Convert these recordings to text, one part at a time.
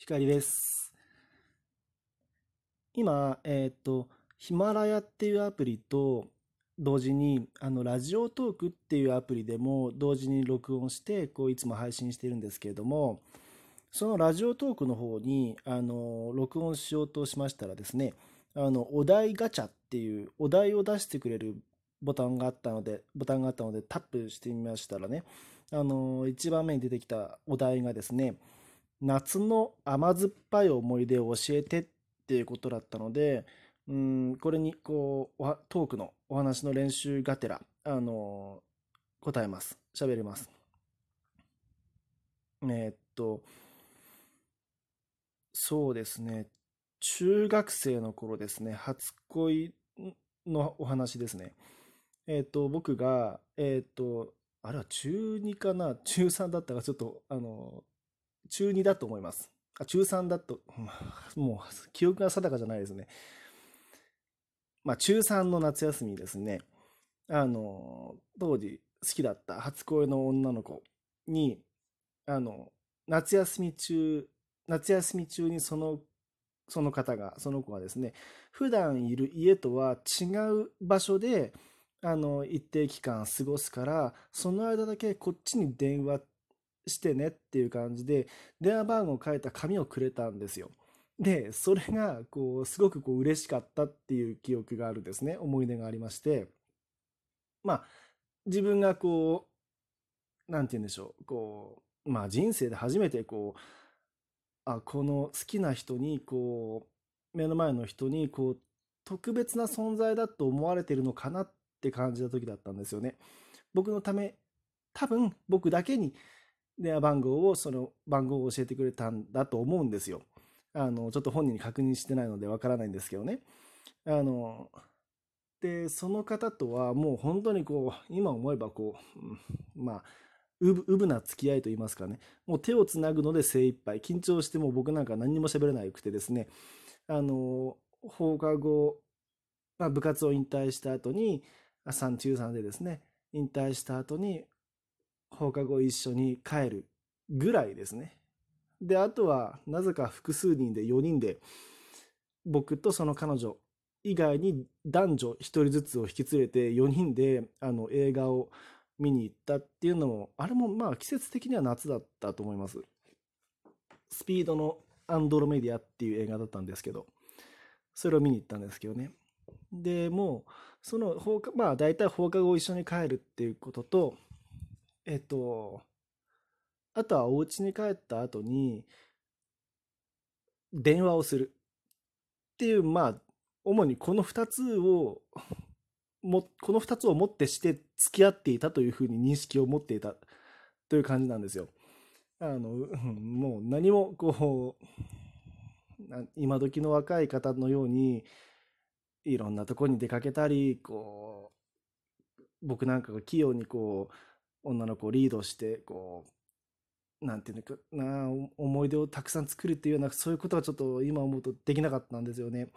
光です。今、ヒマラヤっていうアプリと同時にラジオトークっていうアプリでも同時に録音していつも配信してるんですけれども、そのラジオトークの方に録音しようとしましたらですね、お題ガチャっていうお題を出してくれるボタンがあったのでタップしてみましたらね、1番目に出てきたお題がですね、夏の甘酸っぱい思い出を教えてっていうことだったので、これにトークのお話の練習がてら答えます。喋れます。そうですね、中学生の頃ですね、初恋のお話ですね。僕が、あれは中2かな、中3だったか、ちょっと、中2だと思います。あ、中3だと、もう記憶が定かじゃないですね。まあ、中3の夏休みですね。当時好きだった初恋の女の子に、夏休み中にその子がですね、普段いる家とは違う場所で一定期間過ごすから、その間だけこっちに電話してねっていう感じで電話番号を書いた紙をくれたんですよ。でそれがすごく嬉しかったっていう記憶があるんですね。思い出がありまして、まあ自分がなんて言うんでしょう、まあ人生で初めてこの好きな人に目の前の人に特別な存在だと思われてるのかなって感じた時だったんですよね。僕のため、多分僕だけに電話番号を教えてくれたんだと思うんですよ。ちょっと本人に確認してないのでわからないんですけどね。でその方とはもう本当に今思えばまあうぶな付き合いと言いますかね、もう手をつなぐので精一杯、緊張してもう僕なんか何にも喋れなくてですね、放課後、まあ、部活を引退した後に中3でですね、引退した後に放課後一緒に帰るぐらいですね。であとはなぜか複数人で4人で、僕とその彼女以外に男女1人ずつを引き連れて4人で映画を見に行ったっていうのも、あれもまあ季節的には夏だったと思います。スピードのアンドロメディアっていう映画だったんですけど、それを見に行ったんですけどね。でもうそのまあ大体放課後一緒に帰るっていうことと、あとはお家に帰った後に電話をするっていう、まあ主にこの2つをもってして付き合っていたというふうに認識を持っていたという感じなんですよ。もう何も今時の若い方のようにいろんなとこに出かけたり、僕なんかが器用に女の子をリードしてなんていうのかな、思い出をたくさん作るっていうような、そういうことはちょっと今思うとできなかったんですよね。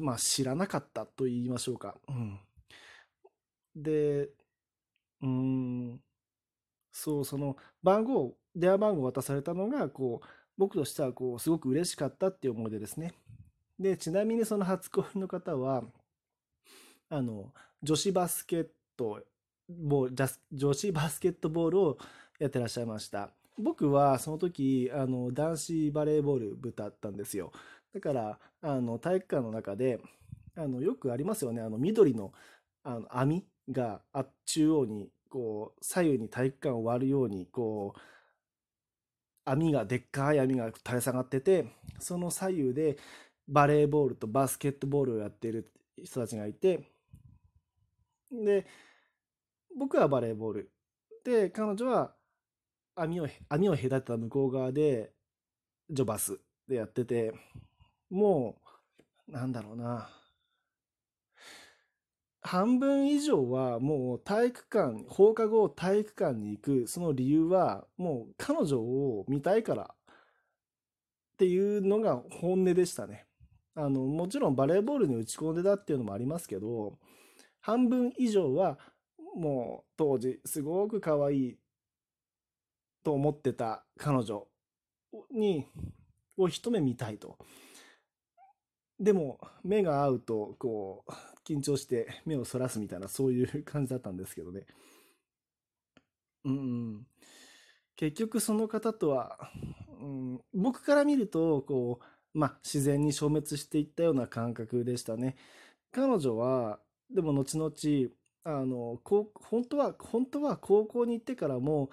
まあ知らなかったと言いましょうか。でそう、その電話番号を渡されたのが僕としてはすごく嬉しかったっていう思い出ですね。でちなみにその初恋の方は女子バスケットボールをやってらっしゃいました。僕はその時男子バレーボール部だったんですよ。だから体育館の中でよくありますよね、緑の、網が中央に左右に体育館を割るようにでっかい網が垂れ下がってて、その左右でバレーボールとバスケットボールをやっている人たちがいて、で僕はバレーボールで、彼女は網を隔てた向こう側で女バスでやってて、もうなんだろうな、半分以上はもう放課後体育館に行くその理由はもう彼女を見たいからっていうのが本音でしたね。もちろんバレーボールに打ち込んでたっていうのもありますけど、半分以上はもう当時すごく可愛いと思ってた彼女を一目見たいと。でも目が合うとこう緊張して目をそらすみたいな、そういう感じだったんですけどね。うん、結局その方とは、僕から見るとこう、自然に消滅していったような感覚でしたね。彼女はでも後々本当は高校に行ってからも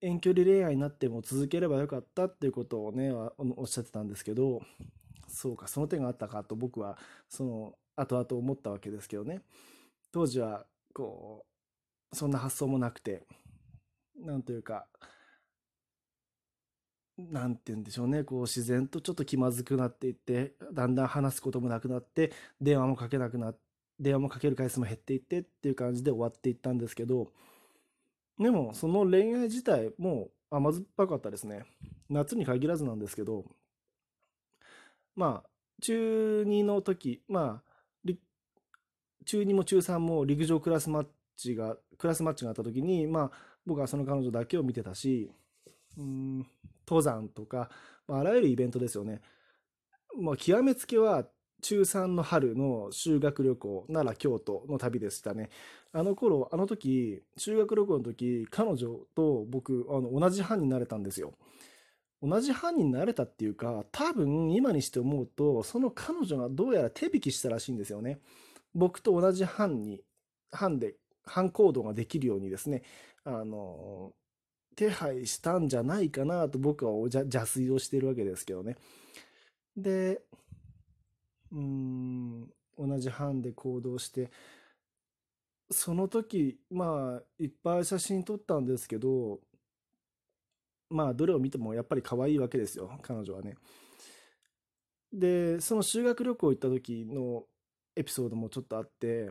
遠距離恋愛になっても続ければよかったっていうことをねおっしゃってたんですけど、そうか、その手があったかと僕はその後々思ったわけですけどね。当時はこうそんな発想もなくて、なんというか、なんて言うんでしょうね、こう自然とちょっと気まずくなっていって、だんだん話すこともなくなって、電話もかける回数も減っていってっていう感じで終わっていったんですけど、でもその恋愛自体もう甘酸っぱかったですね。夏に限らずなんですけど、まあ中2の時、り中2も中3も陸上クラスマッチがあった時に、僕はその彼女だけを見てたし、うん登山とか、あらゆるイベントですよね。極めつけは中3の春の修学旅行、奈良京都の旅でしたね。あの時修学旅行の時、彼女と僕同じ班になれたんですよ。同じ班になれたっていうか、多分今にして思うとその彼女がどうやら手引きしたらしいんですよね。僕と同じ班行動ができるようにですね、手配したんじゃないかなと僕は邪推をしているわけですけどね。で、同じ班で行動して、その時いっぱい写真撮ったんですけど、どれを見てもやっぱり可愛いわけですよ、彼女はね。でその修学旅行行った時のエピソードもちょっとあって、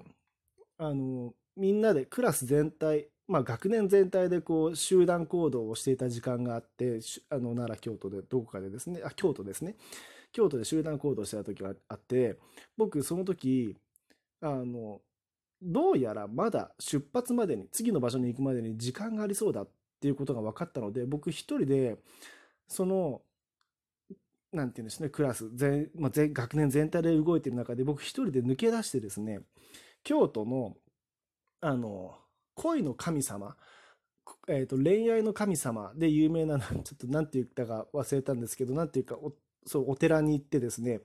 みんなでクラス全体、学年全体でこう集団行動をしていた時間があって、奈良京都でどこかでですね、京都ですね、京都で集団行動してた時があって、僕その時どうやらまだ出発までに、次の場所に行くまでに時間がありそうだっていうことが分かったので、僕一人でそのなんていうんですね、クラス全、学年全体で動いてる中で、僕一人で抜け出してですね、京都の恋の神様、恋愛の神様で有名なちょっとなんて言ったか忘れたんですけど、なんていうかお寺に行ってですね、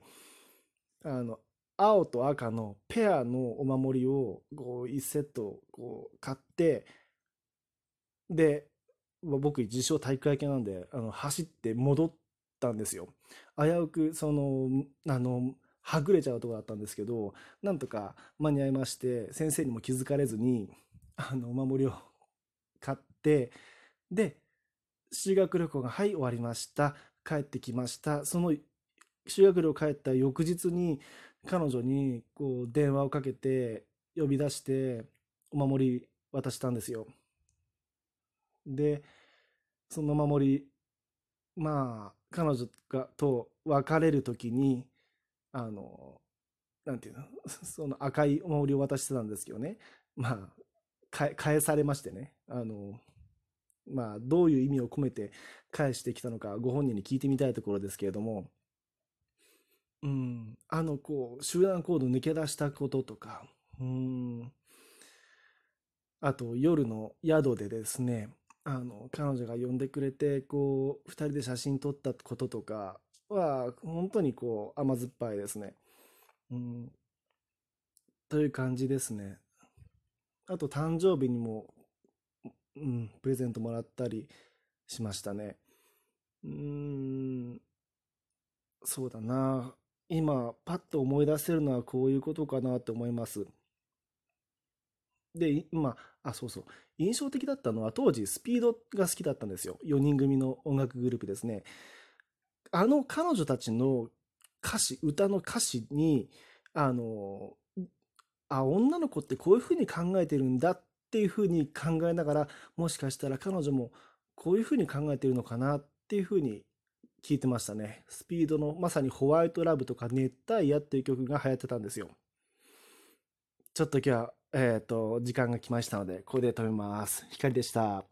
青と赤のペアのお守りをこう1セットこう買って、で僕自称体育会系なんで走って戻ったんですよ。危うくはぐれちゃうとこだったんですけど、なんとか間に合いまして、先生にも気づかれずにお守りを買って、で修学旅行が終わりました、帰ってきました。その修学旅行帰った翌日に彼女にこう電話をかけて呼び出して、お守り渡したんですよ。でそのお守り、彼女と別れる時になんていうのその赤いお守りを渡してたんですけどね、返されましてね、どういう意味を込めて返してきたのかご本人に聞いてみたいところですけれども、こう集団行動抜け出したこととか、あと夜の宿でですね、彼女が呼んでくれてこう2人で写真撮ったこととかは本当にこう甘酸っぱいですね。うんという感じですね。あと誕生日にも、プレゼントもらったりしましたね。うーんそうだな、今パッと思い出せるのはこういうことかなと思います。で今そうそう、印象的だったのは、当時スピードが好きだったんですよ。4人組の音楽グループですね。彼女たちの歌の歌詞に女の子ってこういうふうに考えてるんだっていうふうに考えながら、もしかしたら彼女もこういうふうに考えてるのかなっていうふうに聞いてましたね。スピードのまさにホワイトラブとか熱帯夜っていう曲が流行ってたんですよ。ちょっと今日は、時間が来ましたので、ここで止めます。光でした。